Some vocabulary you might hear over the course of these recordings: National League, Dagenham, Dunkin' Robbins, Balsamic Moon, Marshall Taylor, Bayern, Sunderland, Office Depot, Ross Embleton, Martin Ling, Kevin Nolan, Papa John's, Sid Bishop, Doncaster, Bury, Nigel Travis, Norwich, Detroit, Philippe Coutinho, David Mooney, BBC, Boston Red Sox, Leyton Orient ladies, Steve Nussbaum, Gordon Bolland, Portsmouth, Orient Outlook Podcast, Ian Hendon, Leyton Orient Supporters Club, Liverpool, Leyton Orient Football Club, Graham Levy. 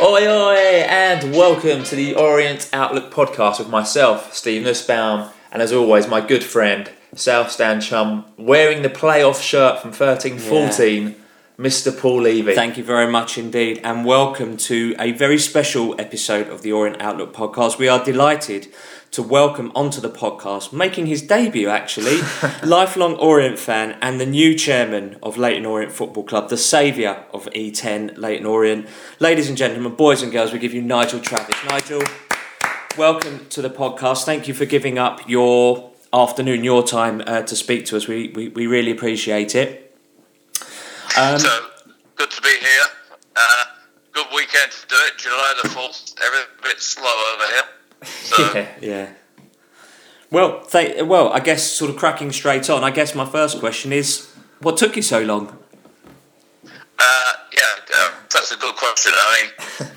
Oi oi, and welcome to the Orient Outlook Podcast with myself, Steve Nussbaum, and as always, my good friend, South Stand chum, wearing the playoff shirt from 13-14, Mr. Paul Eby. Thank you very much indeed, and welcome to a very special episode of the Orient Outlook Podcast. We are delighted to welcome onto the podcast, making his debut actually, lifelong Orient fan and the new chairman of Leyton Orient Football Club, the saviour of E10 Leyton Orient. Ladies and gentlemen, boys and girls, we give you Nigel Travis. Nigel, welcome to the podcast. Thank you for giving up your afternoon, your time to speak to us. We really appreciate it. So, good to be here. Good weekend to do it, July the 4th. Everything a bit slow over here. So. Yeah. Well, I guess sort of cracking straight on, I guess my first question is, what took you so long? That's a good question. I mean,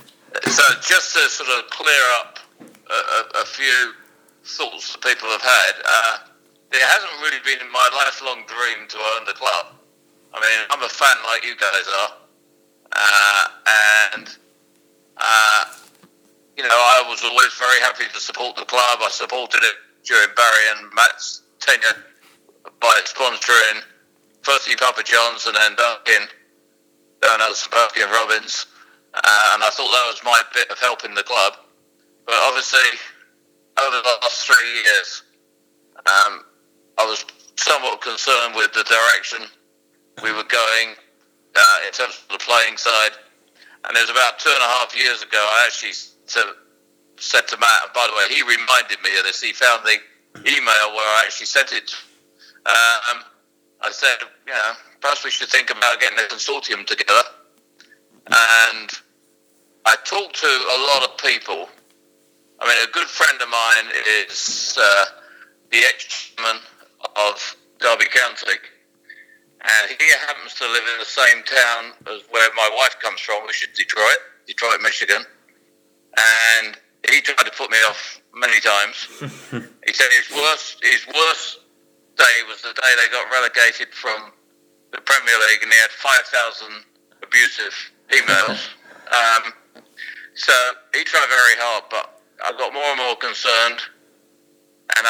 so just to sort of clear up a few thoughts that people have had, it hasn't really been my lifelong dream to own the club. I mean, I'm a fan like you guys are, you know, I was always very happy to support the club. I supported it during Barry and Matt's tenure by sponsoring firstly Papa John's and then Dunkin' Robbins. And I thought that was my bit of helping the club. But obviously, over the last 3 years, I was somewhat concerned with the direction we were going in terms of the playing side. And it was about 2.5 years ago, I actually said to Matt, and by the way, he reminded me of this. He found the email where I actually sent it. I said, you know, perhaps we should think about getting a consortium together. And I talked to a lot of people. I mean, a good friend of mine is the ex-chairman of Derby County. And he happens to live in the same town as where my wife comes from, which is Detroit, Michigan. And he tried to put me off many times. He said his worst day was the day they got relegated from the Premier League, and he had 5,000 abusive emails. So he tried very hard, but I got more and more concerned. And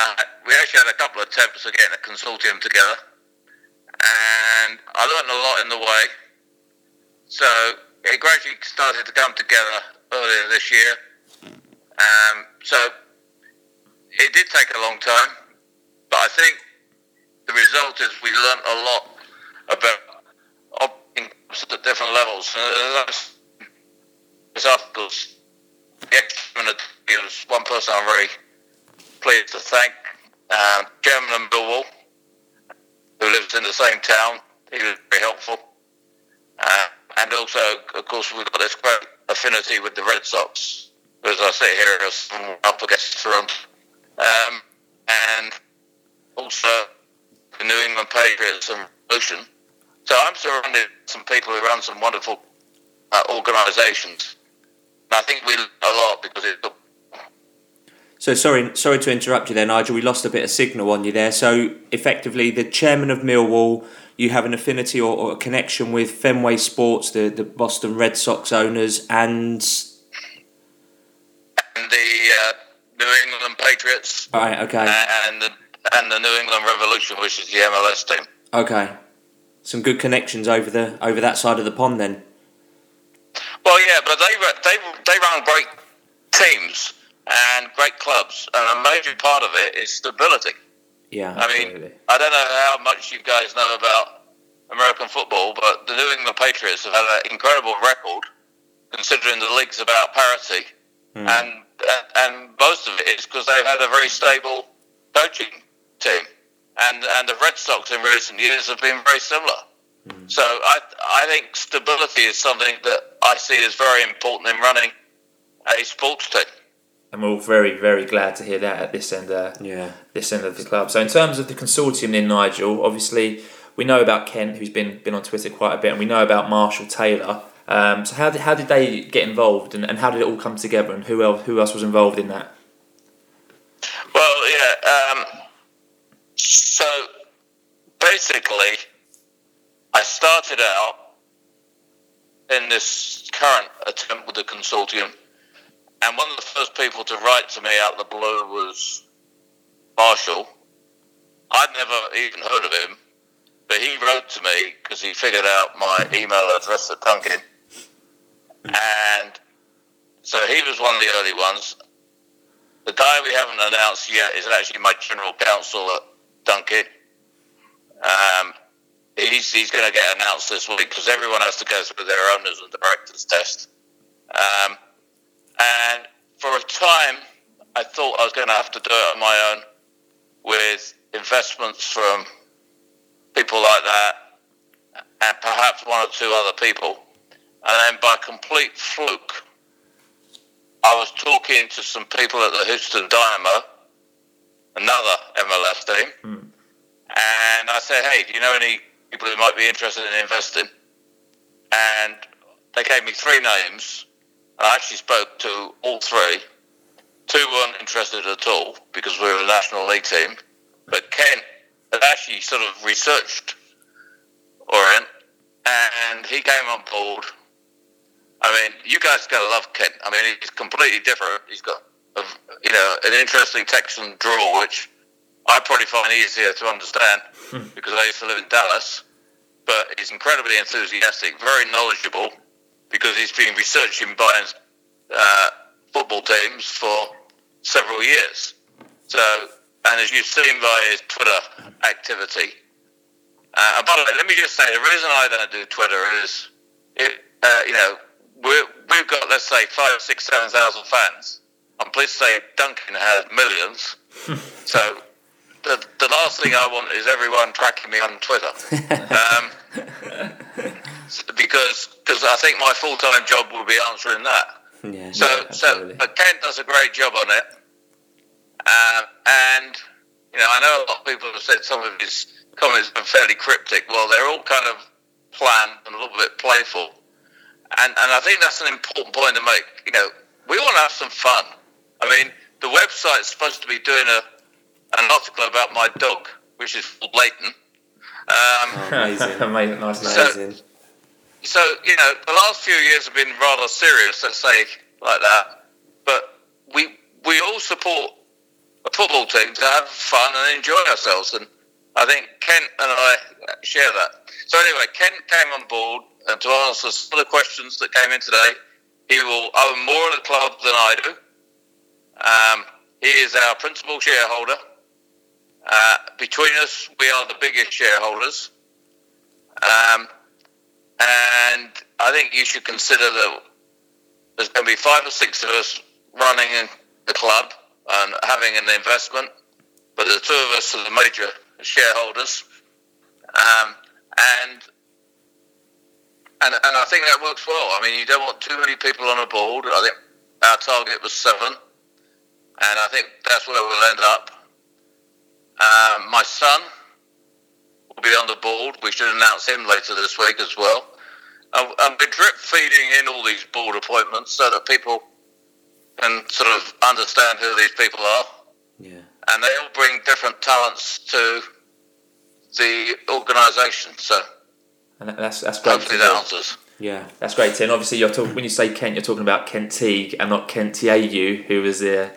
we actually had a couple of attempts at getting a consortium together. And I learned a lot in the way. So it gradually started to come together earlier this year. So it did take a long time, but I think the result is we learned a lot about at different levels. As articles, the ex-chairman was one person I'm very pleased to thank, Chairman and Bill, who lives in the same town. He was very helpful. And also, of course, we've got this great affinity with the Red Sox, as I sit here, I'm up against Toronto. And also the New England Patriots and Revolution. So I'm surrounded by some people who run some wonderful organisations. And I think we learn a lot because it took. So sorry to interrupt you there, Nigel. We lost a bit of signal on you there. So effectively, the chairman of Millwall, you have an affinity or a connection with Fenway Sports, the Boston Red Sox owners, and the New England Patriots. Right. Okay. And the New England Revolution, which is the MLS team. Okay. Some good connections over that side of the pond, then. Well, yeah, but they run great teams and great clubs, and a major part of it is stability. Yeah, absolutely. I mean, I don't know how much you guys know about American football, but the New England Patriots have had an incredible record, considering the league's about parity, and most of it is because they've had a very stable coaching team, and the Red Sox in recent years have been very similar. So I think stability is something that I see as very important in running a sports team. And we're all very, very glad to hear that at this end of the club. So in terms of the consortium then, Nigel, obviously we know about Kent, who's been on Twitter quite a bit, and we know about Marshall Taylor. So how did they get involved, and how did it all come together, and who else was involved in that? Well, yeah. So basically, I started out in this current attempt with the consortium, and one of the first people to write to me out of the blue was Marshall. I'd never even heard of him, but he wrote to me because he figured out my email address at Dunkin'. And so he was one of the early ones. The guy we haven't announced yet is actually my general counsel at Dunkin'. He's going to get announced this week because everyone has to go through their owners and directors test. And for a time, I thought I was going to have to do it on my own with investments from people like that and perhaps one or two other people. And then by complete fluke, I was talking to some people at the Houston Dynamo, another MLS team, and I said, hey, do you know any people who might be interested in investing? And they gave me three names, and I actually spoke to all three. Two weren't interested at all because we were a National League team, but Kent had actually sort of researched Orient, and he came on board. I mean, you guys are going to love Kent. I mean, he's completely different. He's got, an interesting Texan drawl, which I probably find easier to understand because I used to live in Dallas. But he's incredibly enthusiastic, very knowledgeable, because he's been researching Bayern's football teams for several years. So, and as you've seen by his Twitter activity, and by the way, let me just say, the reason I don't do Twitter is, we've got, let's say, 5,000, 6,000, 7,000 fans. And please say Dunkin' has millions. So the last thing I want is everyone tracking me on Twitter. Because I think my full-time job will be answering that. Yeah, but Kent does a great job on it. I know a lot of people have said some of his comments have been fairly cryptic. Well, they're all kind of planned and a little bit playful. And I think that's an important point to make. You know, we want to have some fun. I mean, the website's supposed to be doing an article about my dog, which is called Leyton. Amazing. Nice and amazing. So, the last few years have been rather serious, let's say, like that. But we all support a football team to have fun and enjoy ourselves. And I think Kent and I share that. So anyway, Kent came on board. And to answer some of the questions that came in today, he will own more of the club than I do. He is our principal shareholder. Between us, we are the biggest shareholders. And I think you should consider that there's going to be 5 or 6 of us running the club and having an investment. But the two of us are the major shareholders. And I think that works well. I mean, you don't want too many people on a board. I think our target was 7, and I think that's where we'll end up. My son will be on the board. We should announce him later this week as well. I've been drip-feeding in all these board appointments so that people can sort of understand who these people are. Yeah. And they all bring different talents to the organisation, so... And that's great. Hopefully that answers. Yeah, that's great. And obviously, when you say Kent, you're talking about Kent Teague and not Kent Teague, who was the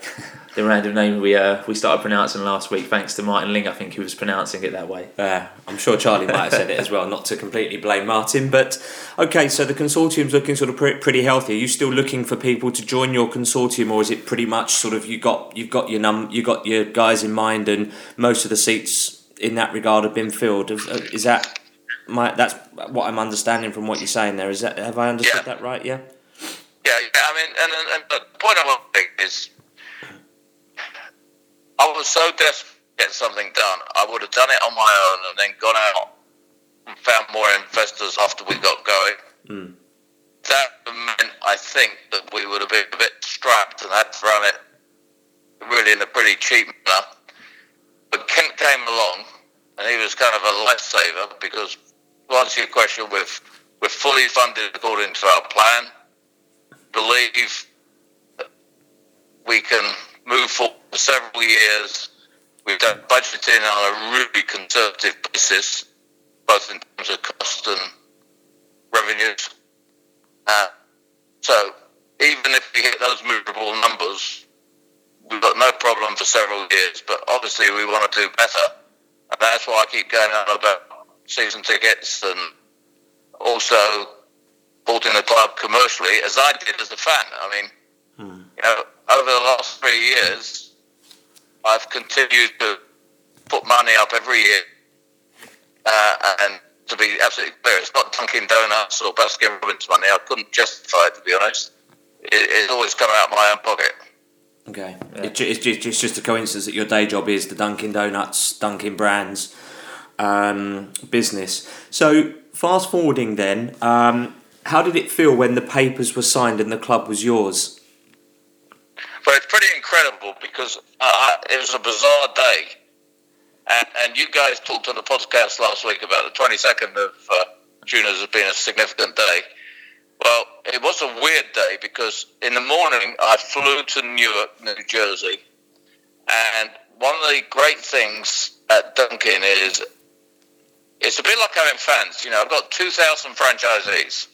random name we started pronouncing last week, thanks to Martin Ling, I think, who was pronouncing it that way. I'm sure Charlie might have said it as well, not to completely blame Martin. But, OK, so the consortium's looking sort of pretty healthy. Are you still looking for people to join your consortium, or is it pretty much sort of you've got your guys in mind and most of the seats in that regard have been filled? Is that... that's what I'm understanding from what you're saying there. Is that, have I understood that right? Yeah. Yeah. I mean, and the point I want to make is, I was so desperate to get something done. I would have done it on my own and then gone out and found more investors after we got going. That meant, I think, that we would have been a bit strapped and had to run it really in a pretty cheap manner. But Kent came along, and he was kind of a lifesaver because, to answer your question, we're fully funded according to our plan. Believe we can move forward for several years. We've done budgeting on a really conservative basis, both in terms of cost and revenues. So even if we hit those miserable numbers, we've got no problem for several years. But obviously we want to do better. And that's why I keep going on about season tickets and also supporting the club commercially, as I did as a fan. I mean, you know, over the last 3 years, I've continued to put money up every year. And to be absolutely clear, it's not Dunkin' Donuts or Baskin Robbins money. I couldn't justify it, to be honest. It's always come out of my own pocket. Okay. Yeah. It's just a coincidence that your day job is the Dunkin' Donuts, Dunkin' Brands business. So, fast forwarding then, how did it feel when the papers were signed and the club was yours? Well, it's pretty incredible because it was a bizarre day. And you guys talked on the podcast last week about the 22nd of June as being a significant day. Well, it was a weird day because in the morning I flew to Newark, New Jersey. And one of the great things at Dunkin' is it's a bit like having fans. You know, I've got 2,000 franchisees.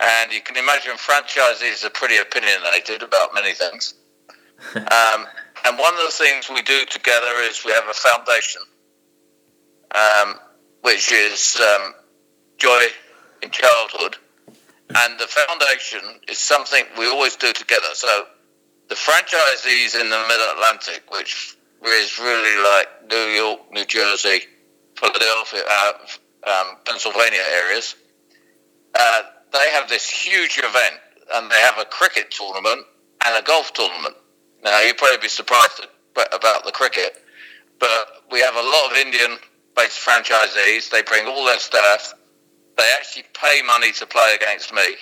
And you can imagine franchisees are pretty opinionated about many things. And one of the things we do together is we have a foundation, which is Joy in Childhood. And the foundation is something we always do together. So the franchisees in the Mid-Atlantic, which is really like New York, New Jersey, Philadelphia, Pennsylvania areas, they have this huge event, and they have a cricket tournament and a golf tournament. Now, you'd probably be surprised about the cricket, but we have a lot of Indian-based franchisees. They bring all their staff. They actually pay money to play against me.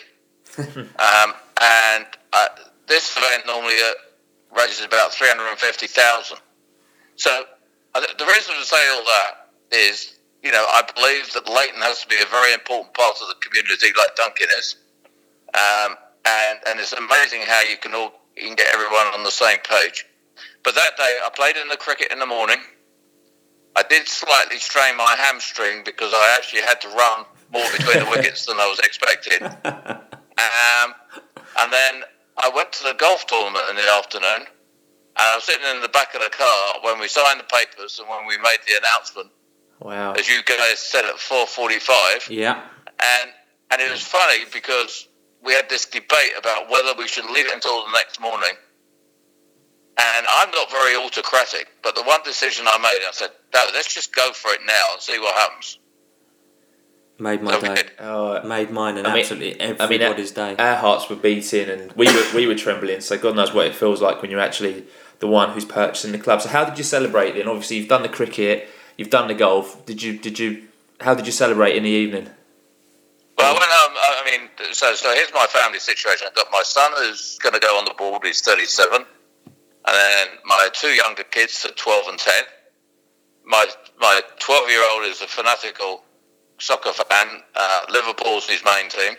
And this event normally raises about $350,000. So the reason to say all that is, you know, I believe that Leyton has to be a very important part of the community like Dunkin' is. And it's amazing how you can all... you can get everyone on the same page. But that day, I played in the cricket in the morning. I did slightly strain my hamstring because I actually had to run more between the wickets than I was expecting. And then I went to the golf tournament in the afternoon. And I was sitting in the back of the car when we signed the papers and when we made the announcement. Wow. As you guys said, at 4:45. Yeah. And it was funny because... we had this debate about whether we should leave it until the next morning. And I'm not very autocratic, but the one decision I made, I said, no, let's just go for it now and see what happens. Made my day. Made mine and absolutely everybody's day. Our hearts were beating and we were trembling. So God knows what it feels like when you're actually the one who's purchasing the club. So how did you celebrate then? Obviously, you've done the cricket, you've done the golf. How did you celebrate in the evening? Well, when so here's my family situation. I've got my son who's going to go on the board. He's 37. And then my two younger kids are 12 and 10. My 12-year-old is a fanatical soccer fan. Liverpool's his main team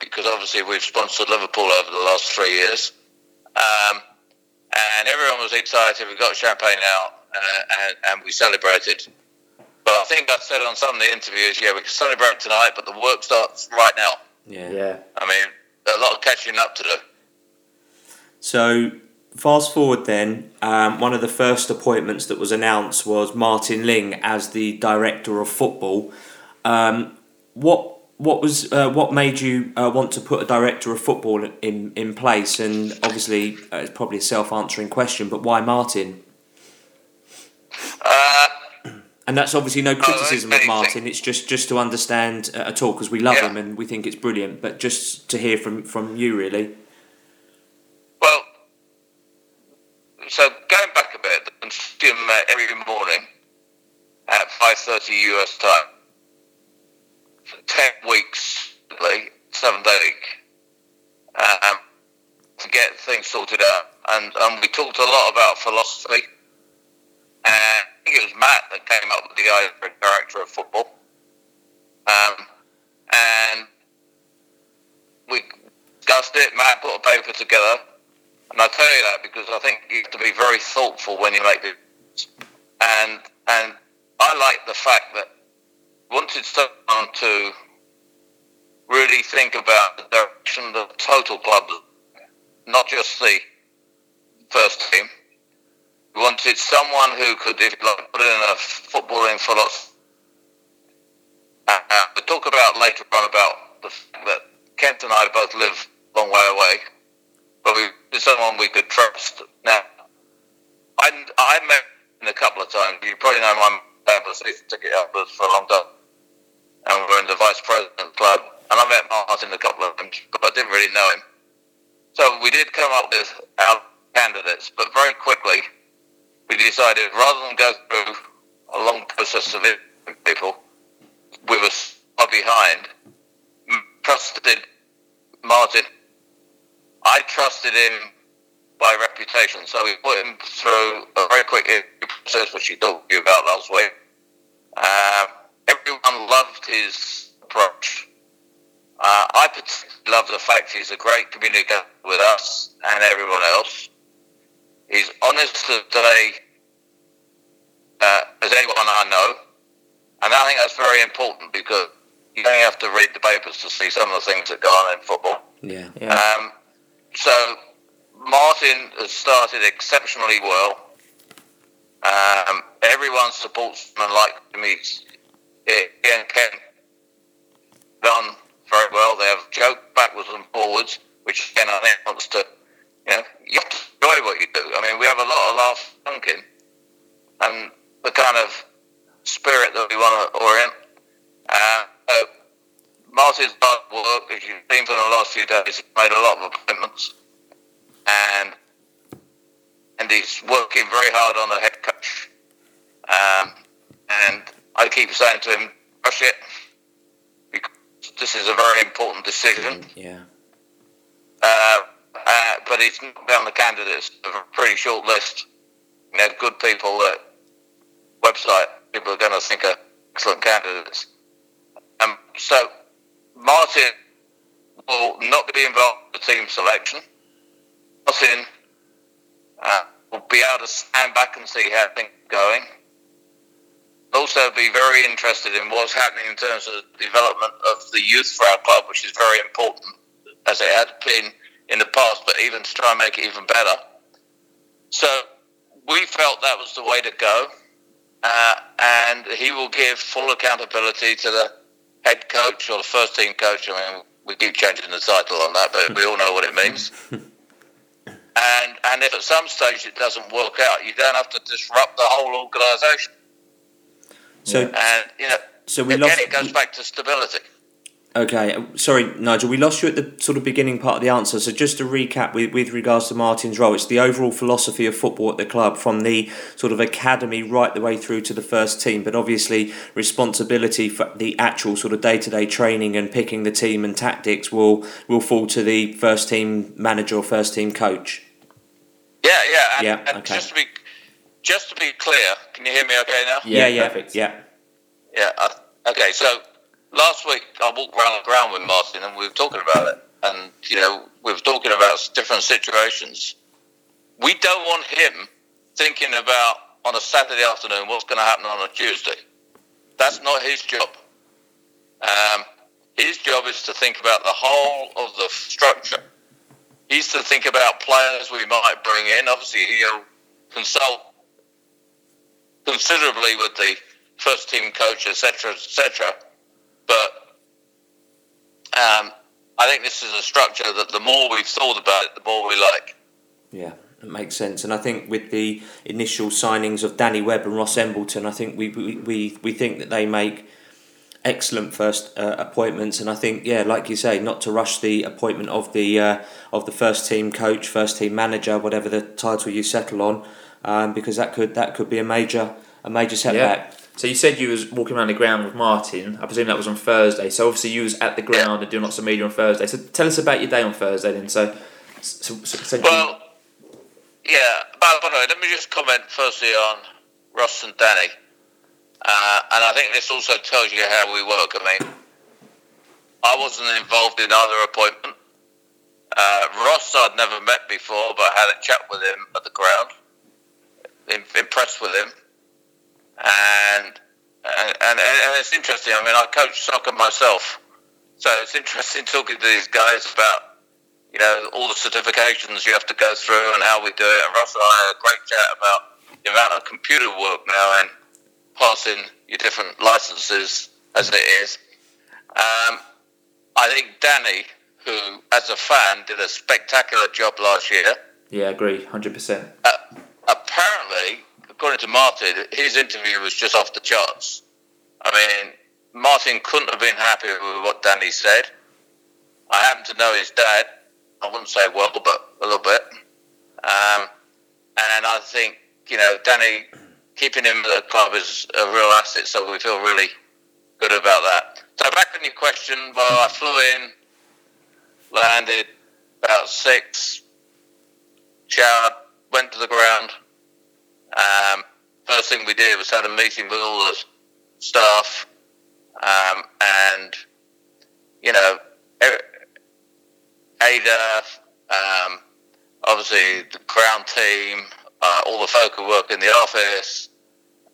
because obviously we've sponsored Liverpool over the last 3 years. And everyone was excited. We got champagne out and we celebrated. But I think I said on some of the interviews, yeah, we can celebrate tonight, but the work starts right now. Yeah. I mean, a lot of catching up to do. So, fast forward then, one of the first appointments that was announced was Martin Ling as the director of football. What made you want to put a director of football in place? And obviously, it's probably a self-answering question, but why Martin? And that's obviously no criticism of Martin. It's just to understand at all, because we love him and we think it's brilliant. But just to hear from you, really. Well, so going back a bit, I'm seeing him every morning at 5:30 US time for 10 weeks, 7 day week, to get things sorted out, and we talked a lot about philosophy. And I think it was Matt that came up with the idea for a director of football. And we discussed it. Matt put a paper together. And I tell you that because I think you have to be very thoughtful when you make decisions. And I like the fact that we wanted someone to really think about the direction of the total club, not just the first team. We wanted someone who could, if you like, put in a footballing philosophy. We'll talk about later on about the fact that Kent and I both live a long way away, but we wanted someone we could trust. Now, I met him a couple of times. You probably know my dad was a ticket helper for a long time, and we were in the vice president club. And I met Martin a couple of times, but I didn't really know him. So we did come up with our candidates, but very quickly we decided rather than go through a long process of interviewing people, we were far behind. Trusted Martin. I trusted him by reputation, so we put him through a very quick interview process, which he talked to you about last week. Everyone loved his approach. I particularly love the fact he's a great communicator with us and everyone else. He's honest today as anyone I know. And I think that's very important because you don't have to read the papers to see some of the things that go on in football. Yeah. So Martin has started exceptionally well. Everyone supports him and likes him. He and Ken done very well. They have joked backwards and forwards, which again I think wants to, you have to enjoy what you do. I mean, we have a lot of laughs sunk in, and the kind of spirit that we want to orient. Martin's hard work, as you've seen for the last few days, made a lot of appointments, and he's working very hard on the head coach. And I keep saying to him, "Crush it." This is a very important decision. Yeah. But he's knocked down the candidates of a pretty short list. We had good people that website people are going to think are excellent candidates. So Martin will not be involved in the team selection. Martin will be able to stand back and see how things are going. Also be very interested in what's happening in terms of the development of the youth for our club, which is very important, as it had been in the past, but even to try and make it even better. So we felt that was the way to go, and he will give full accountability to the head coach or the first team coach. I mean, we keep changing the title on that, but we all know what it means. And if at some stage it doesn't work out, you don't have to disrupt the whole organisation. It goes back to stability. Okay, sorry, Nigel, we lost you at the sort of beginning part of the answer. So just to recap with regards to Martin's role, it's the overall philosophy of football at the club from the sort of academy right the way through to the first team, but obviously responsibility for the actual sort of day-to-day training and picking the team and tactics will fall to the first team manager or first team coach. Okay. Just to be clear, can you hear me okay now? Yeah, perfect. Okay, so last week I walked around the ground with Martin and we were talking about it. And, we were talking about different situations. We don't want him thinking about, on a Saturday afternoon, what's going to happen on a Tuesday. That's not his job. His job is to think about the whole of the structure. He's to think about players we might bring in. Obviously, he'll consult considerably with the first team coach, etc. But I think this is a structure that the more we've thought about it, the more we like. Yeah, it makes sense. And I think with the initial signings of Danny Webb and Ross Embleton, I think we think that they make excellent first appointments. And I think, like you say, not to rush the appointment of the first team coach, first team manager, whatever the title you settle on. Because that could be a major setback. Yeah. So you said you was walking around the ground with Martin. I presume that was on Thursday. So obviously you was at the ground and doing lots of media on Thursday. So tell us about your day on Thursday then. By the way, let me just comment firstly on Ross and Danny. And I think this also tells you how we work. I mean, I wasn't involved in either appointment. Ross I'd never met before, but I had a chat with him at the ground. Impressed with him, and it's interesting. I mean, I coach soccer myself, So it's interesting talking to these guys about, you know, all the certifications you have to go through and how we do it. And Ross and I had a great chat about the amount of computer work now and passing your different licenses as it is. I think Danny, who as a fan did a spectacular job last year. Yeah, I agree, 100%. Apparently, according to Martin, his interview was just off the charts. I mean, Martin couldn't have been happier with what Danny said. I happen to know his dad. I wouldn't say well, but a little bit. And I think, you know, Danny, keeping him at the club is a real asset, so we feel really good about that. So back on your question, well, I flew in, landed about 6, showered, went to the ground. First thing we did was had a meeting with all the staff, and, you know, Ada, obviously the ground team, all the folk who work in the office,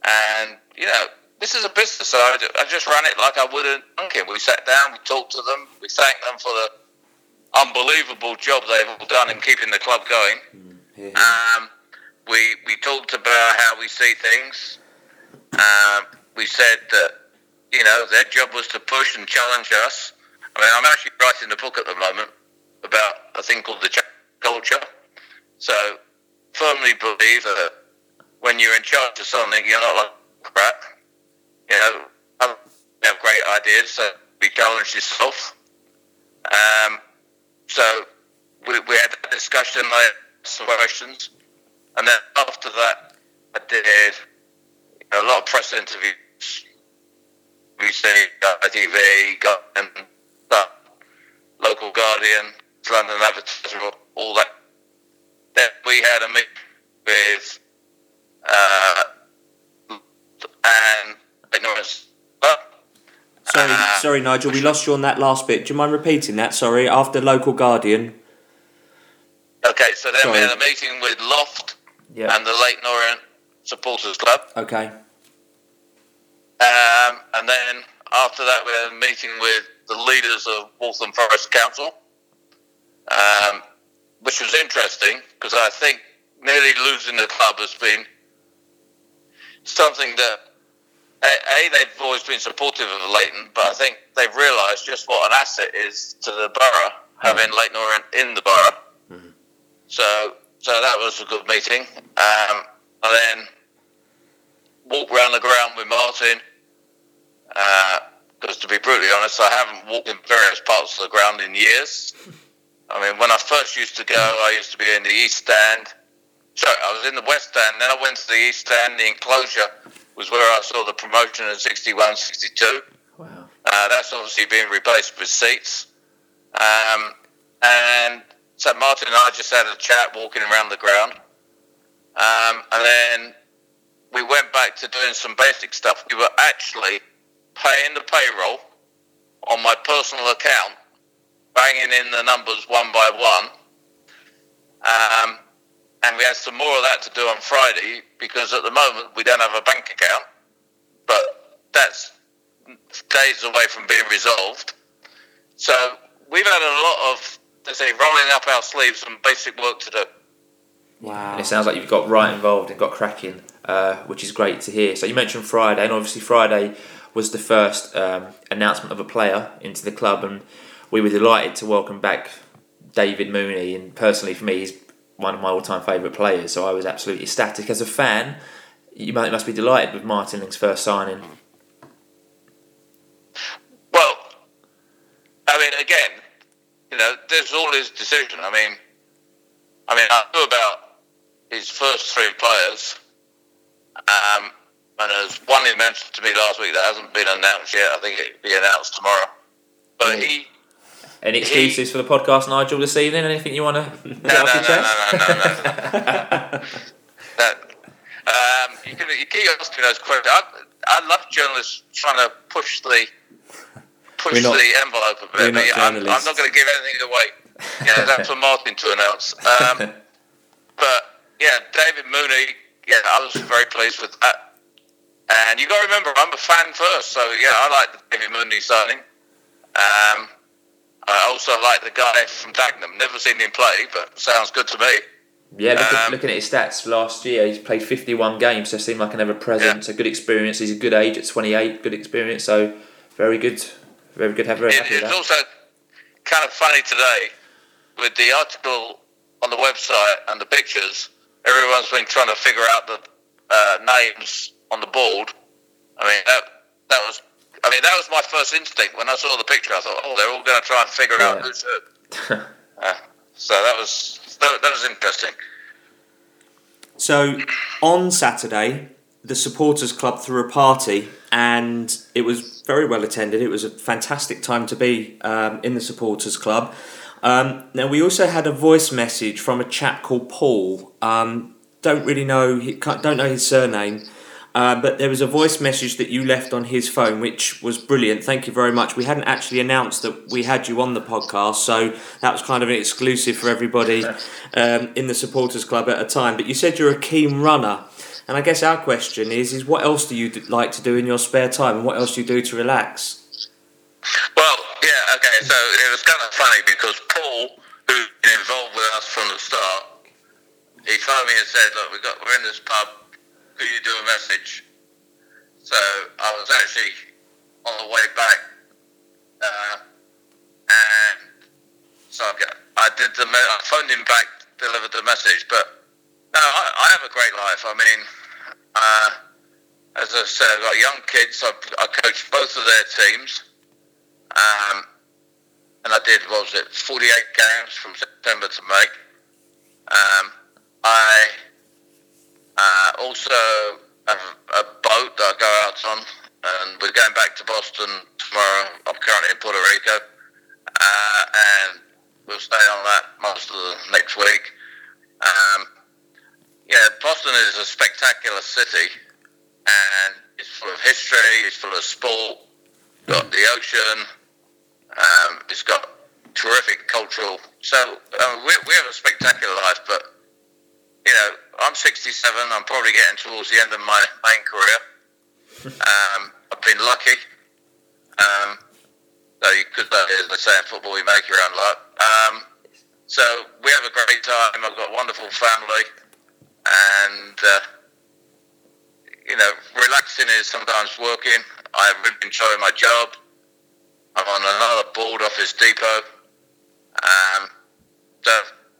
and, you know, this is a business, so I just ran it like I would a monkey. We sat down, we talked to them, we thanked them for the unbelievable job they've all done in keeping the club going. Mm-hmm. We talked about how we see things. We said that, you know, their job was to push and challenge us. I mean, I'm actually writing a book at the moment about a thing called the culture. So, firmly believe that when you're in charge of something, you're not like crap. You know, others have great ideas, so be challenged yourself. So, we had a discussion, I asked some questions. And then after that, I did a lot of press interviews. We see ITV, Local Guardian, London Advertiser, all that. Then we had a meeting with and ignorance. Sorry, Nigel, we lost you on that last bit. Do you mind repeating that? Sorry, after Local Guardian. Okay, so then we had a meeting with Loft. Yep. And the Leyton Orient Supporters Club. Okay. And then after that, we had a meeting with the leaders of Waltham Forest Council, which was interesting because I think nearly losing the club has been something that, A, they've always been supportive of Leyton, but I think they've realised just what an asset is to the borough, having Leyton Orient in the borough. Mm-hmm. So that was a good meeting. And then walked around the ground with Martin, because to be brutally honest, I haven't walked in various parts of the ground in years. I mean, when I first used to go, I used to be in the East Stand. Sorry, I was in the West Stand, then I went to the East Stand. The enclosure was where I saw the promotion in 61, 62. Wow. That's obviously been replaced with seats. And so Martin and I just had a chat walking around the ground. And then we went back to doing some basic stuff. We were actually paying the payroll on my personal account, banging in the numbers one by one. And we had some more of that to do on Friday because at the moment we don't have a bank account. But that's days away from being resolved. So we've had a lot of... They say rolling up our sleeves and basic work to do. Wow. And it sounds like you've got right involved and got cracking, which is great to hear. So you mentioned Friday, and obviously Friday was the first announcement of a player into the club, and we were delighted to welcome back David Mooney, and personally for me he's one of my all-time favourite players, so I was absolutely ecstatic. As a fan, you must be delighted with Martin Ling's first signing. Well, I mean, again, you know, this is all his decision. I mean, I knew about his first 3 players, and there's one he mentioned to me last week that hasn't been announced yet. I think it'll be announced tomorrow. But any excuses for the podcast, Nigel, this evening? Anything you want to? No. You keep asking those questions. I love journalists trying to push the envelope a bit. I'm not going to give anything away. Yeah, that's for Martin to announce. But yeah, David Mooney. Yeah, I was very pleased with that. And you got to remember, I'm a fan first, so yeah, I like the David Mooney signing. I also like the guy from Dagenham. Never seen him play, but sounds good to me. Yeah, looking at his stats last year, he's played 51 games, so it seemed like an ever-present, a good experience. He's a good age at 28, good experience, so very good. Very good, very happy with that. It's also kind of funny today, with the article on the website and the pictures, everyone's been trying to figure out the names on the board. I mean, that was my first instinct when I saw the picture. I thought, they're all going to try and figure out who's who. So that was interesting. So on Saturday, the supporters club threw a party, and it was very well attended. It was a fantastic time to be in the supporters club. Now we also had a voice message from a chap called Paul. Don't know his surname. But there was a voice message that you left on his phone, which was brilliant. Thank you very much. We hadn't actually announced that we had you on the podcast, so that was kind of an exclusive for everybody in the supporters club at a time. But you said you're a keen runner, and I guess our question is what else do you like to do in your spare time, and what else do you do to relax? Well, yeah, okay, so it was kind of funny because Paul, who's been involved with us from the start, he phoned me and said, look, we're in this pub. Could you do a message? So I was actually on the way back, and so I phoned him back, delivered the message. But no, I have a great life. I mean, as I said, I've got young kids. I coached both of their teams, and I did 48 games from September to May. I also have a boat that I go out on, and we're going back to Boston tomorrow. I'm currently in Puerto Rico, and we'll stay on that most of the next week. Boston is a spectacular city, and it's full of history, it's full of sport, got the ocean, it's got terrific cultural. So we have a spectacular life, but I'm 67. I'm probably getting towards the end of my main career. I've been lucky. Though you could, as they say in football, you make your own luck. So we have a great time. I've got a wonderful family, and relaxing is sometimes working. I really enjoy my job. I'm on another board, Office Depot. So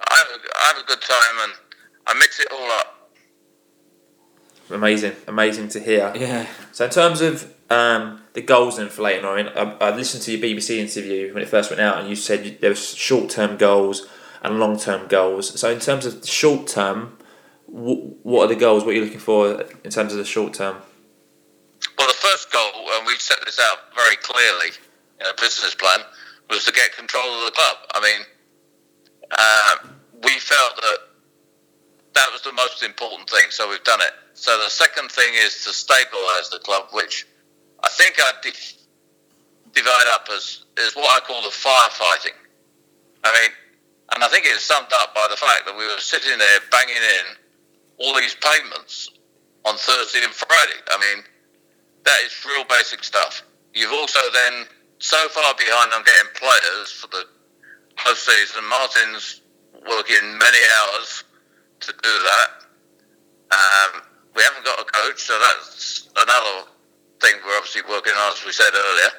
I have a good time, and I mix it all up. Amazing to hear. Yeah. So in terms of the goals then for Leyton Orient, I listened to your BBC interview when it first went out, and you said there was short-term goals and long-term goals. So in terms of the short-term, what are the goals? What are you looking for in terms of the short-term? Well, the first goal, and we've set this out very clearly in a business plan, was to get control of the club. I mean, we felt that was the most important thing, so we've done it. So the second thing is to stabilise the club, which I think I divide up as is what I call the firefighting. I mean, and I think it's summed up by the fact that we were sitting there banging in all these payments on Thursday and Friday. I mean, that is real basic stuff. You've also then so far behind on getting players for the postseason. Martin's working many hours to do that. We haven't got a coach, so that's another thing we're obviously working on, as we said earlier.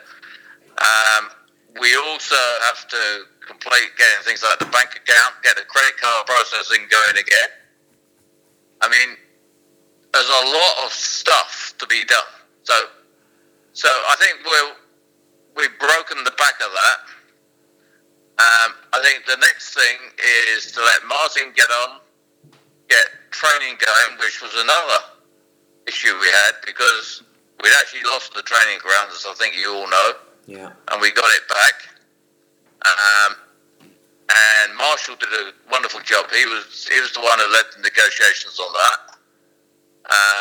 We also have to complete getting things like the bank account, get the credit card processing going again. I mean, there's a lot of stuff to be done. So I think we've broken the back of that. I think the next thing is to let Martin get on, get training going, which was another issue we had because we'd actually lost the training ground, as I think you all know. Yeah. And we got it back. And Marshall did a wonderful job. He was the one who led the negotiations on that.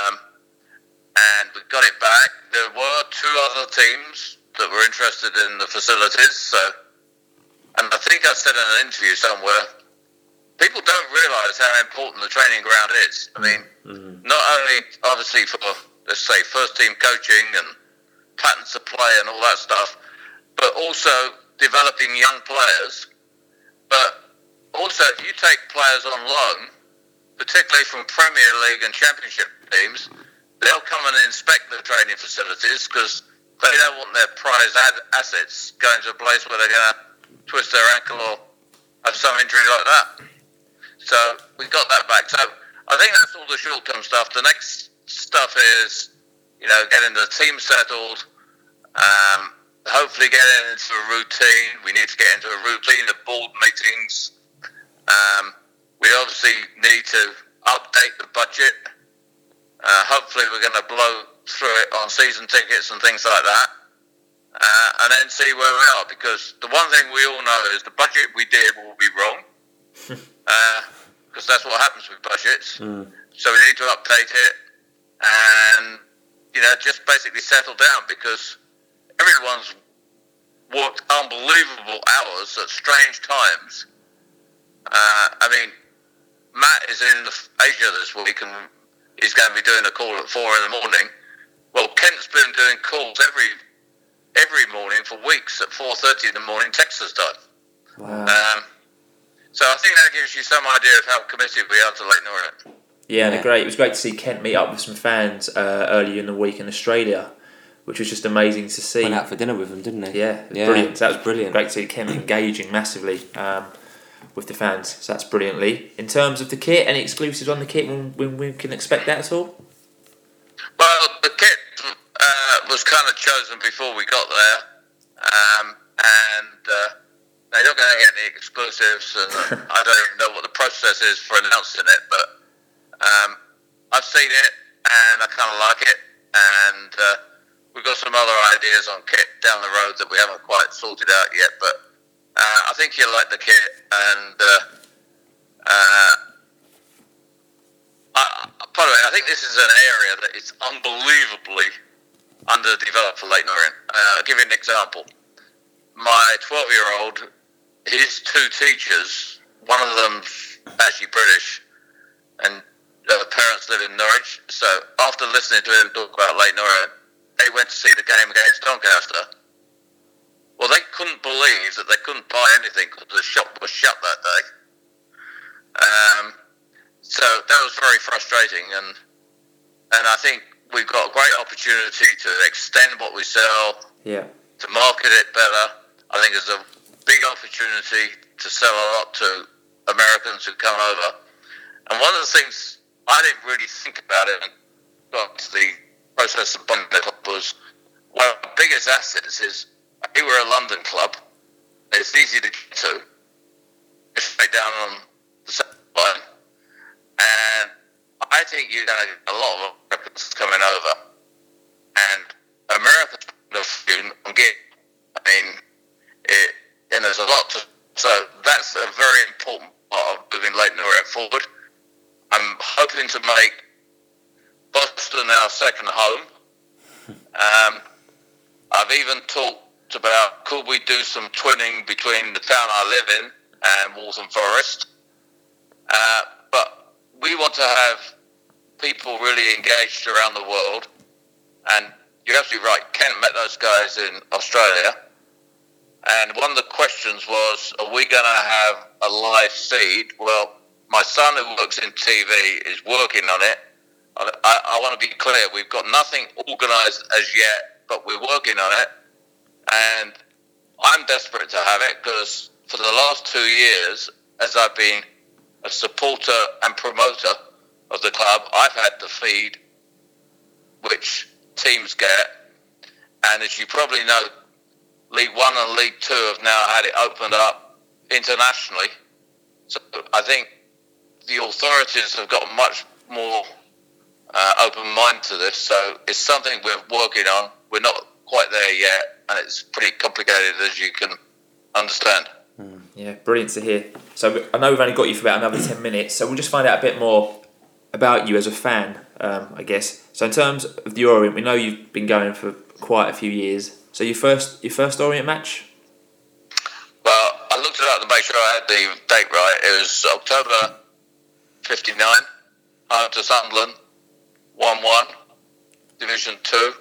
And we got it back. There were two other teams that were interested in the facilities. And I think I said in an interview somewhere, people don't realise how important the training ground is. I mean, not only, obviously, for, let's say, first-team coaching and patterns of play and all that stuff, but also developing young players. But also, if you take players on loan, particularly from Premier League and Championship teams, they'll come and inspect the training facilities because they don't want their prized assets going to a place where they're going to twist their ankle or have some injury like that. So we got that back. So I think that's all the short-term stuff. The next stuff is, you know, getting the team settled, hopefully getting into a routine. We need to get into a routine of board meetings. We obviously need to update the budget. Hopefully we're going to blow through it on season tickets and things like that. And then see where we are, because the one thing we all know is the budget we did will be wrong, because that's what happens with budgets. So we need to update it and, you know, just basically settle down, because everyone's worked unbelievable hours at strange times. I mean, Matt is in Asia this week and he's going to be doing a call at 4 a.m. Well, Kent's been doing calls every morning for weeks at 4:30 in the morning Texas time. Wow. So I think that gives you some idea of how committed we are to Leyton Orient. Yeah, and it was great to see Kent meet up with some fans earlier in the week in Australia, which was just amazing to see. Went out for dinner with them, didn't they? Yeah, brilliant. That was brilliant. Great to see Kent engaging massively with the fans. So that's brilliantly. In terms of the kit, any exclusives on the kit when we can expect that at all? Well, the kit was kind of chosen before we got there, and they're not going to get any exclusives, and I don't even know what the process is for announcing it, but I've seen it and I kind of like it, and we've got some other ideas on kit down the road that we haven't quite sorted out yet, but I think you'll like the kit, and by the way, I think this is an area that is unbelievably underdeveloped for Leyton Orient. I'll give you an example. My 12-year-old, his two teachers, one of them's actually British, and her parents live in Norwich. So after listening to him talk about Leyton Orient, they went to see the game against Doncaster. Well, they couldn't believe that they couldn't buy anything because the shop was shut that day. So that was very frustrating, and I think we've got a great opportunity to extend what we sell, to market it better. I think there's a big opportunity to sell a lot to Americans who come over. And one of the things I didn't really think about it and got to the process of buying the club was one of our biggest assets is we were a London club. It's easy to get to. It's straight down on the second line. And I think you're going to get a lot of Americans coming over. And Americans on gig. I mean, and there's a lot to... So that's a very important part of moving Leyton Orient forward. I'm hoping to make Boston our second home. I've even talked about, could we do some twinning between the town I live in and Waltham Forest? But we want to have people really engaged around the world. And you're absolutely right, Kent met those guys in Australia. And one of the questions was, are we going to have a live feed? Well, my son who works in TV is working on it. I want to be clear, we've got nothing organised as yet, but we're working on it. And I'm desperate to have it because for the last 2 years, as I've been a supporter and promoter of the club, I've had the feed which teams get. And as you probably know, League One and League Two have now had it opened up internationally. So I think the authorities have got much more open mind to this. So it's something we're working on. We're not quite there yet, and it's pretty complicated, as you can understand. Yeah, brilliant to hear. So I know we've only got you for about another 10 minutes, so we'll just find out a bit more about you as a fan, I guess. So in terms of the Orient, we know you've been going for quite a few years. So your first Orient match? Well, I looked it up to make sure I had the date right. It was October 59, home to Sunderland, 1-1, Division 2,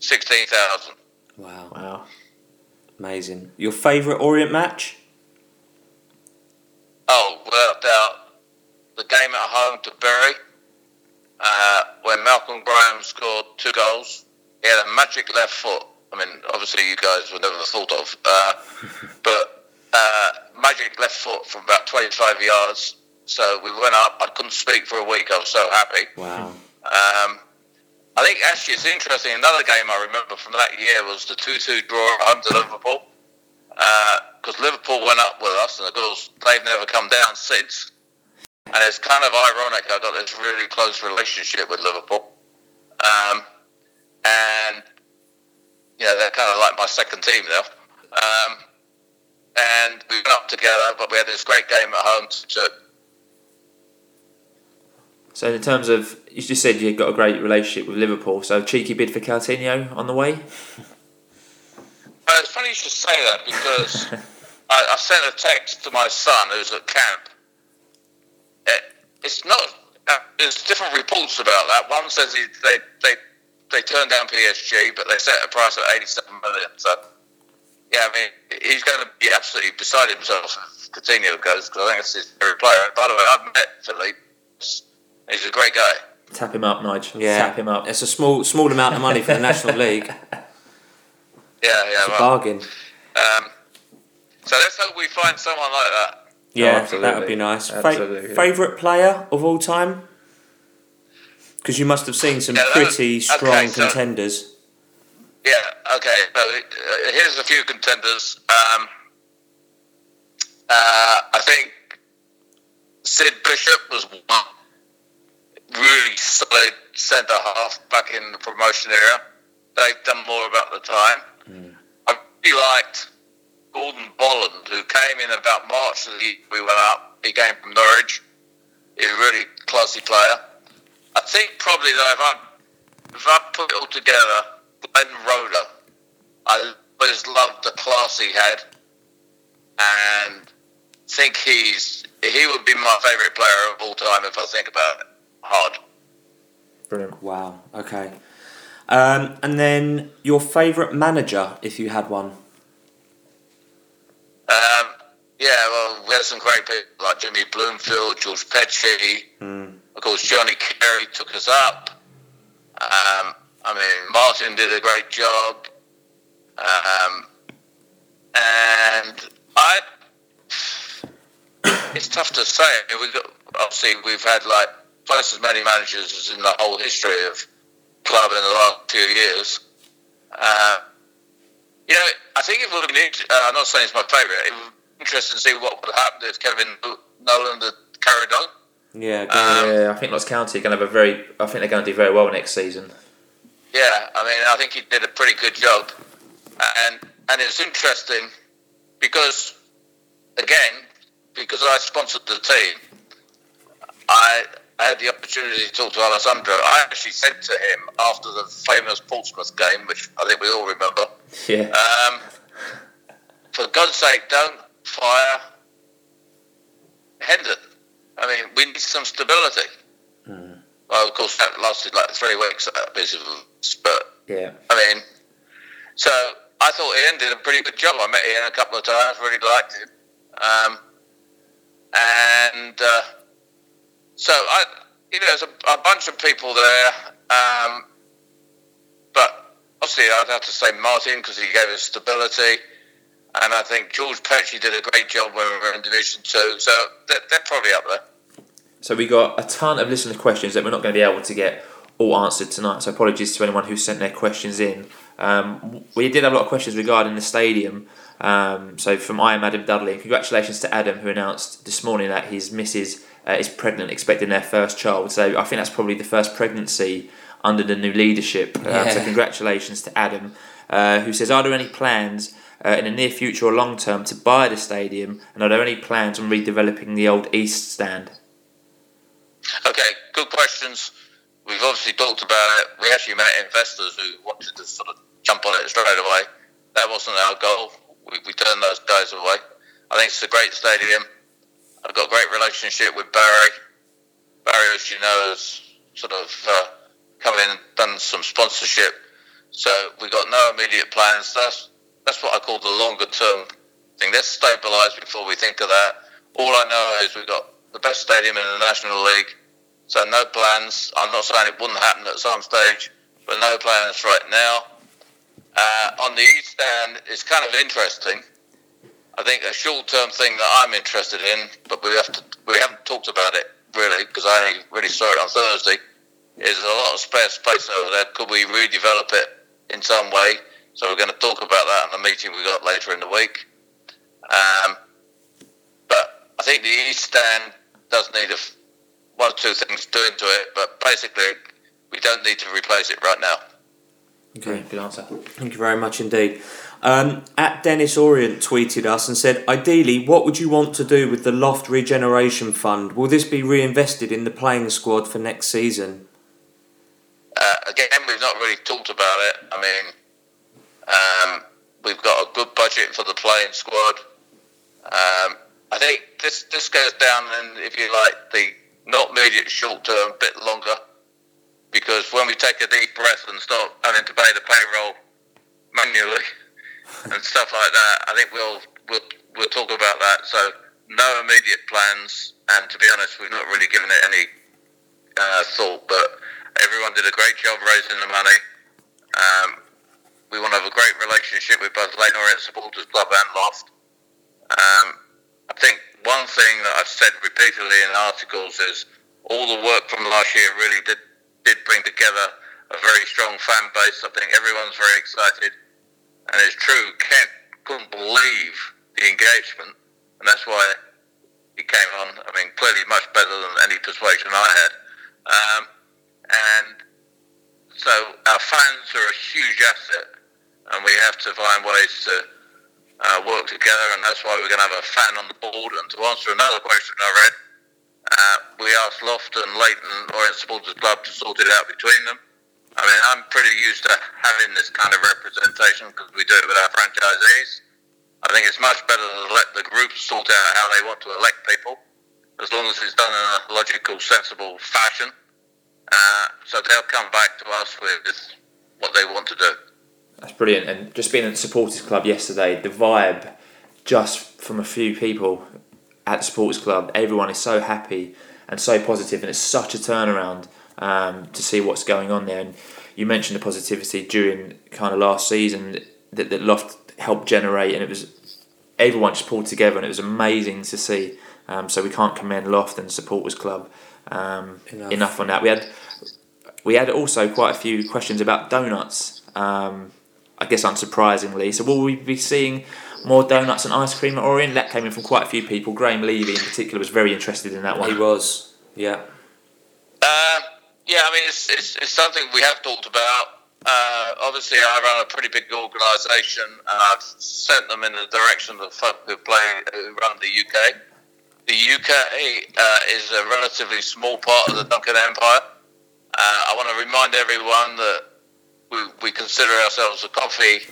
16,000. Wow. Amazing. Your favourite Orient match? Oh, well, about the game at home to Bury, where Malcolm Graham scored 2 goals. He had a magic left foot. I mean, obviously you guys would never have thought of, but magic left foot from about 25 yards. So we went up. I couldn't speak for a week. I was so happy. Wow. I think actually it's interesting. Another game I remember from that year was the 2-2 draw at home to Liverpool, because Liverpool went up with us, and the girls, they've never come down since. And it's kind of ironic. I got this really close relationship with Liverpool, and you know, they're kind of like my second team now. And we went up together, but we had this great game at home too. So in terms of, you just said you've got a great relationship with Liverpool, so cheeky bid for Coutinho on the way? It's funny you should say that, because I sent a text to my son who's at camp. There's different reports about that. One says they turned down PSG, but they set a price at 87 million. So, yeah, I mean, he's going to be absolutely beside himself if Coutinho goes, because I think it's his favorite player. By the way, I've met Philippe. He's a great guy. Tap him up, Nigel. Yeah. Tap him up. It's a small amount of money for the National League. Yeah, it's a bargain. So let's hope we find someone like that. Yeah, oh, that would be nice. Favourite player of all time? Because you must have seen some contenders. Yeah, okay. So here's a few contenders. I think Sid Bishop was one. Really solid centre half back in the promotion era. They've done more about the time. Mm. I really liked Gordon Bolland, who came in about March of the year we went up. He came from Norwich. He's a really classy player. I think probably that if I put it all together, Glenn Roeder. I always loved the class he had, and think he would be my favourite player of all time if I think about it. Hard. Brilliant. Wow. Okay. And then your favourite manager, if you had one? Yeah, well, we had some great people like Jimmy Bloomfield, George Petchey. Mm. Of course, Johnny Carey took us up. Martin did a great job. It's tough to say. I mean, we've had like twice as many managers as in the whole history of club in the last few years. I think it would be. I'm not saying it's my favourite. It would be interesting to see what would happen if Kevin Nolan had carried on. Yeah, I think Notts County are going to have I think they're going to do very well next season. Yeah, I mean, I think he did a pretty good job, and it's interesting because I sponsored the team, I had the opportunity to talk to Alessandro. I actually said to him after the famous Portsmouth game, which I think we all remember, yeah. For God's sake, don't fire Hendon. I mean, we need some stability. Mm. Well, of course, that lasted like 3 weeks, that piece of spurt. Yeah. I mean, so I thought Ian did a pretty good job. I met Ian a couple of times, really liked him. So, there's a bunch of people there, but obviously I'd have to say Martin because he gave us stability, and I think George Petchey did a great job when we were in Division 2, so they're probably up there. So we got a ton of listener questions that we're not going to be able to get all answered tonight, so apologies to anyone who sent their questions in. We did have a lot of questions regarding the stadium, so from I Am Adam Dudley, congratulations to Adam who announced this morning that his missus is pregnant, expecting their first child. So I think that's probably the first pregnancy under the new leadership. So congratulations to Adam, who says, are there any plans in the near future or long term to buy the stadium, and are there any plans on redeveloping the old East Stand? Okay, good questions. We've obviously talked about it. We actually met investors who wanted to sort of jump on it straight away. That wasn't our goal. We turned those guys away. I think it's a great stadium. I've got a great relationship with Barry. Barry, as you know, has sort of come in and done some sponsorship. So we've got no immediate plans. That's that's what I call the longer term thing. Let's stabilise before we think of that. All I know is we've got the best stadium in the National League, so no plans. I'm not saying it wouldn't happen at some stage, but no plans right now. On the East Stand, it's kind of interesting. I think a short-term thing that I'm interested in, but we haven't talked about it really because I only really saw it on Thursday, is a lot of spare space over there. Could we redevelop it in some way? So we're going to talk about that in the meeting we got later in the week. But I think the East Stand does need one or two things doing to it, but basically we don't need to replace it right now. Okay, good answer. Thank you very much indeed. At Dennis Orient tweeted us and said, ideally, what would you want to do with the Loft Regeneration Fund? Will this be reinvested in the playing squad for next season? Again, we've not really talked about it. I mean, we've got a good budget for the playing squad. I think this goes down in, if you like, the not immediate short term, a bit longer. Because when we take a deep breath and start having to pay the payroll manually, and stuff like that, I think we'll talk about that. So no immediate plans, and to be honest, we've not really given it any thought. But everyone did a great job raising the money. We want to have a great relationship with both Leyton Orient Supporters Club and Loft. I think one thing that I've said repeatedly in articles is all the work from last year really did bring together a very strong fan base. I think everyone's very excited. And it's true, Kent couldn't believe the engagement, and that's why he came on. I mean, clearly much better than any persuasion I had. And so our fans are a huge asset, and we have to find ways to work together, and that's why we're going to have a fan on the board. And to answer another question I read, we asked Loft and Leyton Orient Supporters Club to sort it out between them. I mean, I'm pretty used to having this kind of representation because we do it with our franchisees. I think it's much better to let the groups sort out how they want to elect people, as long as it's done in a logical, sensible fashion. So they'll come back to us with what they want to do. That's brilliant. And just being at the supporters club yesterday, the vibe just from a few people at the supporters club, everyone is so happy and so positive, and it's such a turnaround. To see what's going on there. And you mentioned the positivity during kind of last season that Loft helped generate, and it was everyone just pulled together, and it was amazing to see. So we can't commend Loft and Supporters Club enough on that. We had also quite a few questions about donuts, I guess unsurprisingly. So will we be seeing more donuts and ice cream at Orient? That came in from quite a few people. Graham Levy in particular was very interested in that one. He was, yeah. Yeah, I mean, it's something we have talked about. Obviously, I run a pretty big organisation, and I've sent them in the direction of the folk who run the UK. The UK is a relatively small part of the Duncan Empire. I want to remind everyone that we consider ourselves a coffee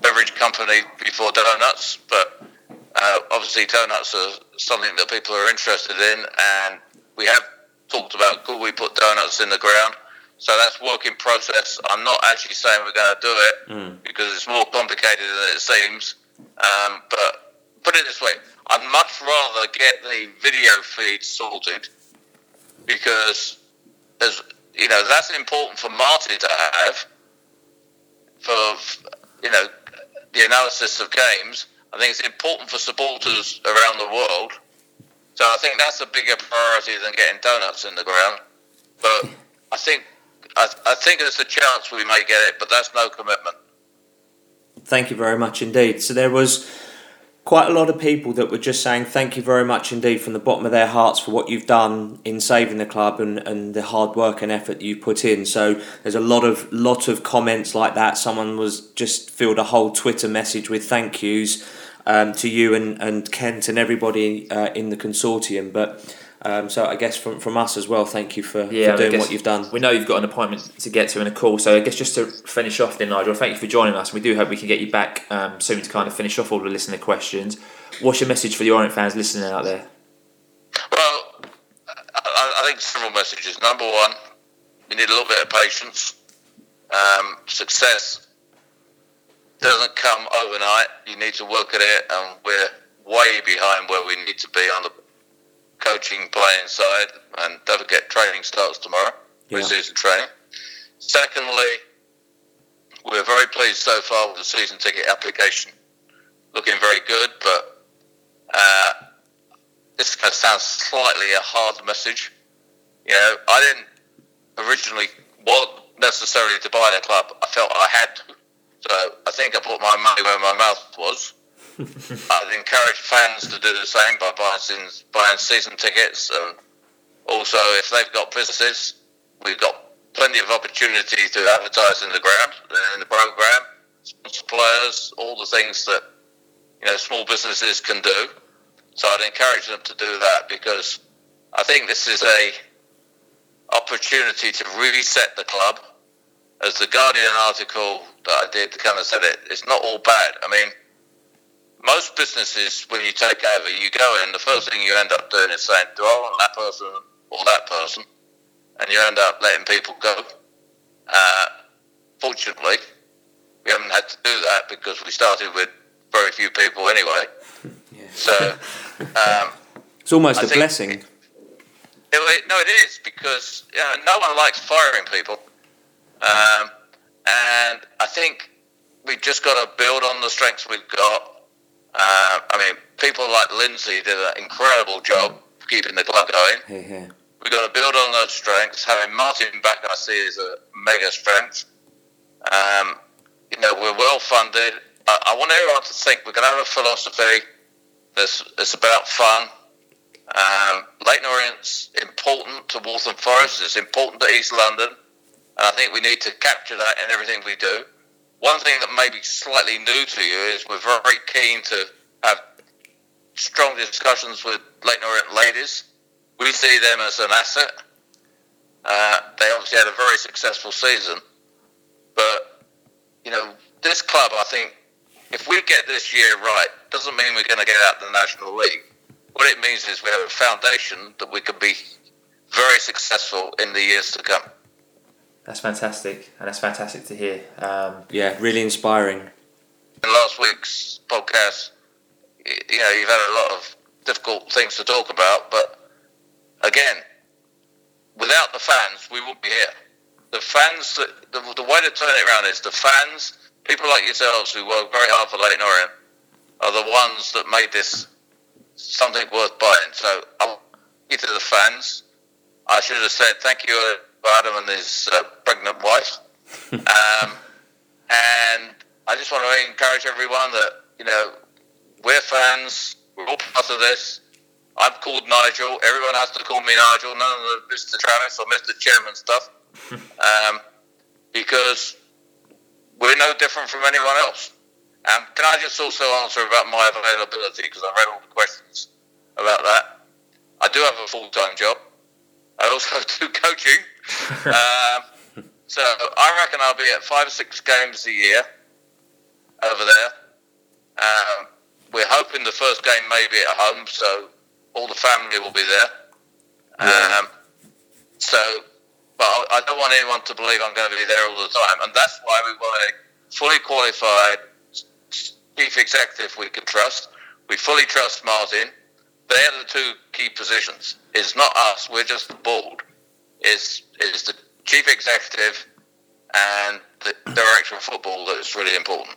beverage company before donuts, but obviously donuts are something that people are interested in, and we have talked about could we put donuts in the ground. So that's work in process. I'm not actually saying we're going to do it because it's more complicated than it seems. But put it this way, I'd much rather get the video feed sorted because, as you know, that's important for Martin to have for, you know, the analysis of games. I think it's important for supporters around the world. So I think that's a bigger priority than getting donuts in the ground. But I think there's a chance we may get it, but that's no commitment. Thank you very much indeed. So there was quite a lot of people that were just saying thank you very much indeed from the bottom of their hearts for what you've done in saving the club and the hard work and effort you put in. So there's a lot of comments like that. Someone was just filled a whole Twitter message with thank yous. To you and Kent and everybody in the consortium, but so I guess from us as well, thank you for doing what you've done. We know you've got an appointment to get to and a call, so I guess just to finish off then, Nigel, thank you for joining us. We do hope we can get you back soon to kind of finish off all the listener questions. What's your message for the Orient fans listening out there? Well, I think several messages. Number one, we need a little bit of patience. Success doesn't come overnight. You need to work at it, and we're way behind where we need to be on the coaching, playing side. And don't forget, training starts tomorrow, pre-season training. Secondly, we're very pleased so far with the season ticket application. Looking very good, but this kind of sounds slightly a hard message. You know, I didn't originally want necessarily to buy the club. I felt I had to. So I think I put my money where my mouth was. I'd encourage fans to do the same by buying season tickets. And also, if they've got businesses, we've got plenty of opportunity to advertise in the program, suppliers, all the things that, you know, small businesses can do. So I'd encourage them to do that, because I think this is an opportunity to reset the club. As the Guardian article that I did kind of said it, it's not all bad. I mean, most businesses, when you take over, you go in, the first thing you end up doing is saying, do I want that person or that person? And you end up letting people go. Fortunately, we haven't had to do that because we started with very few people anyway. Yeah. So it's almost a blessing. It is, because no one likes firing people. And I think we've just got to build on the strengths we've got. People like Lindsay did an incredible job keeping the club going. Hey, hey. We've got to build on those strengths. Having Martin back, I see, is a mega strength. We're well funded. I want everyone to think we're going to have a philosophy that's about fun. Leyton Orient's important to Waltham Forest. It's important to East London. And I think we need to capture that in everything we do. One thing that may be slightly new to you is we're very keen to have strong discussions with Leyton Orient ladies. We see them as an asset. They obviously had a very successful season. But, this club, I think, if we get this year right, doesn't mean we're going to get out of the National League. What it means is we have a foundation that we can be very successful in the years to come. That's fantastic, and that's fantastic to hear. Really inspiring. In last week's podcast, you've had a lot of difficult things to talk about, but again, without the fans, we wouldn't be here. The fans, the way to turn it around is the fans, people like yourselves who work very hard for Leyton Orient, are the ones that made this something worth buying. So, I'll give to the fans. I should have said thank you, Adam and his pregnant wife. And I just want to encourage everyone that, we're fans, we're all part of this. I've called Nigel. Everyone has to call me Nigel, none of the Mr. Travis or Mr. Chairman stuff, because we're no different from anyone else. Can I just also answer about my availability, because I read all the questions about that. I do have a full-time job. I also do coaching. So I reckon I'll be at 5 or 6 games a year over there. We're hoping the first game may be at home, so all the family will be there. Yeah. But I don't want anyone to believe I'm going to be there all the time, and that's why we want a fully qualified chief executive we can trust. We fully trust Martin. They're the two key positions. It's not us. We're just the board. It's the chief executive and the director of football that's really important.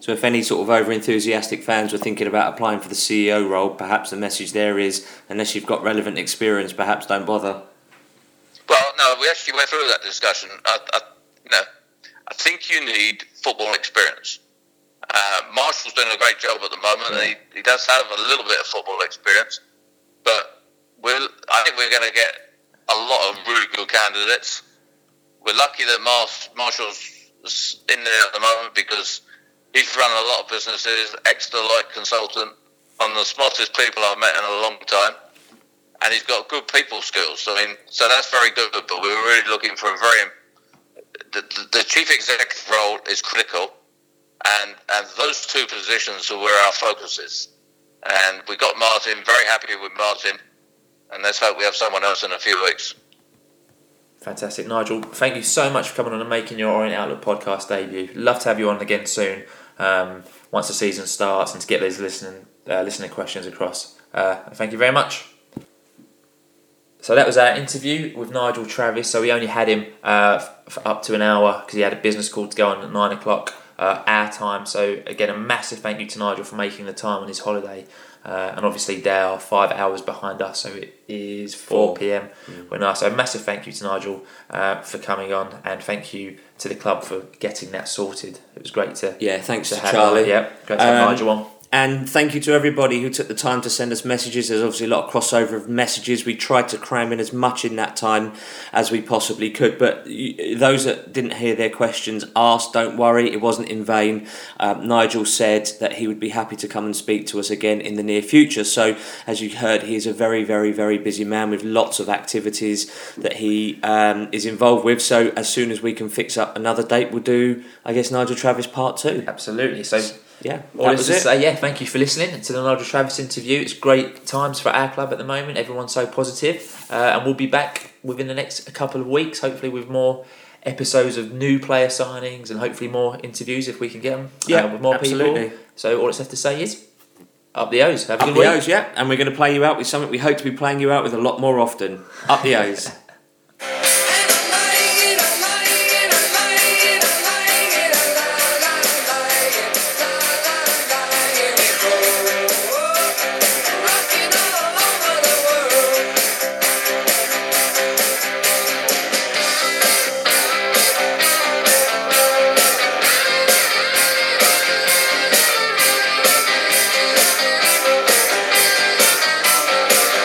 So if any sort of over-enthusiastic fans were thinking about applying for the CEO role, perhaps the message there is, unless you've got relevant experience, perhaps don't bother. Well, no, we actually went through that discussion. I think you need football experience. Marshall's doing a great job at the moment, and he does have a little bit of football experience, but I think we're going to get a lot of really good candidates. We're lucky that Marshall's in there at the moment, because he's run a lot of businesses, ex-Deloitte consultant, one of the smartest people I've met in a long time, and he's got good people skills. So that's very good, but we're really looking for the chief executive role is critical, and those two positions are where our focus is. And we got Martin, very happy with Martin, and let's hope we have someone else in a few weeks. Fantastic. Nigel, thank you so much for coming on and making your Orient Outlook podcast debut. Love to have you on again soon. once the season starts, and to get those listener questions across. Thank you very much. So that was our interview with Nigel Travis. So we only had him for up to an hour because he had a business call to go on at 9 o'clock our time. So again, a massive thank you to Nigel for making the time on his holiday. And obviously they are 5 hours behind us, so it is 4 p.m. When I so a massive thank you to Nigel for coming on, and thank you to the club for getting that sorted. It was great to thanks to Charlie. Great to have Nigel on. And thank you to everybody who took the time to send us messages. There's obviously a lot of crossover of messages. We tried to cram in as much in that time as we possibly could. But those that didn't hear their questions asked, don't worry, it wasn't in vain. Nigel said that he would be happy to come and speak to us again in the near future. So, as you heard, he is a very, very, very busy man with lots of activities that he is involved with. So, as soon as we can fix up another date, we'll do, I guess, Nigel Travis Part 2. Absolutely. So... yeah, all this is to say, thank you for listening to the Nigel Travis interview. It's great times for our club at the moment. Everyone's so positive, and we'll be back within the next couple of weeks, hopefully with more episodes of new player signings and hopefully more interviews if we can get them. With more absolutely. People. So all it's left to say is, up the O's. Have a good week. Up the O's, and we're going to play you out with something we hope to be playing you out with a lot more often. Up the O's.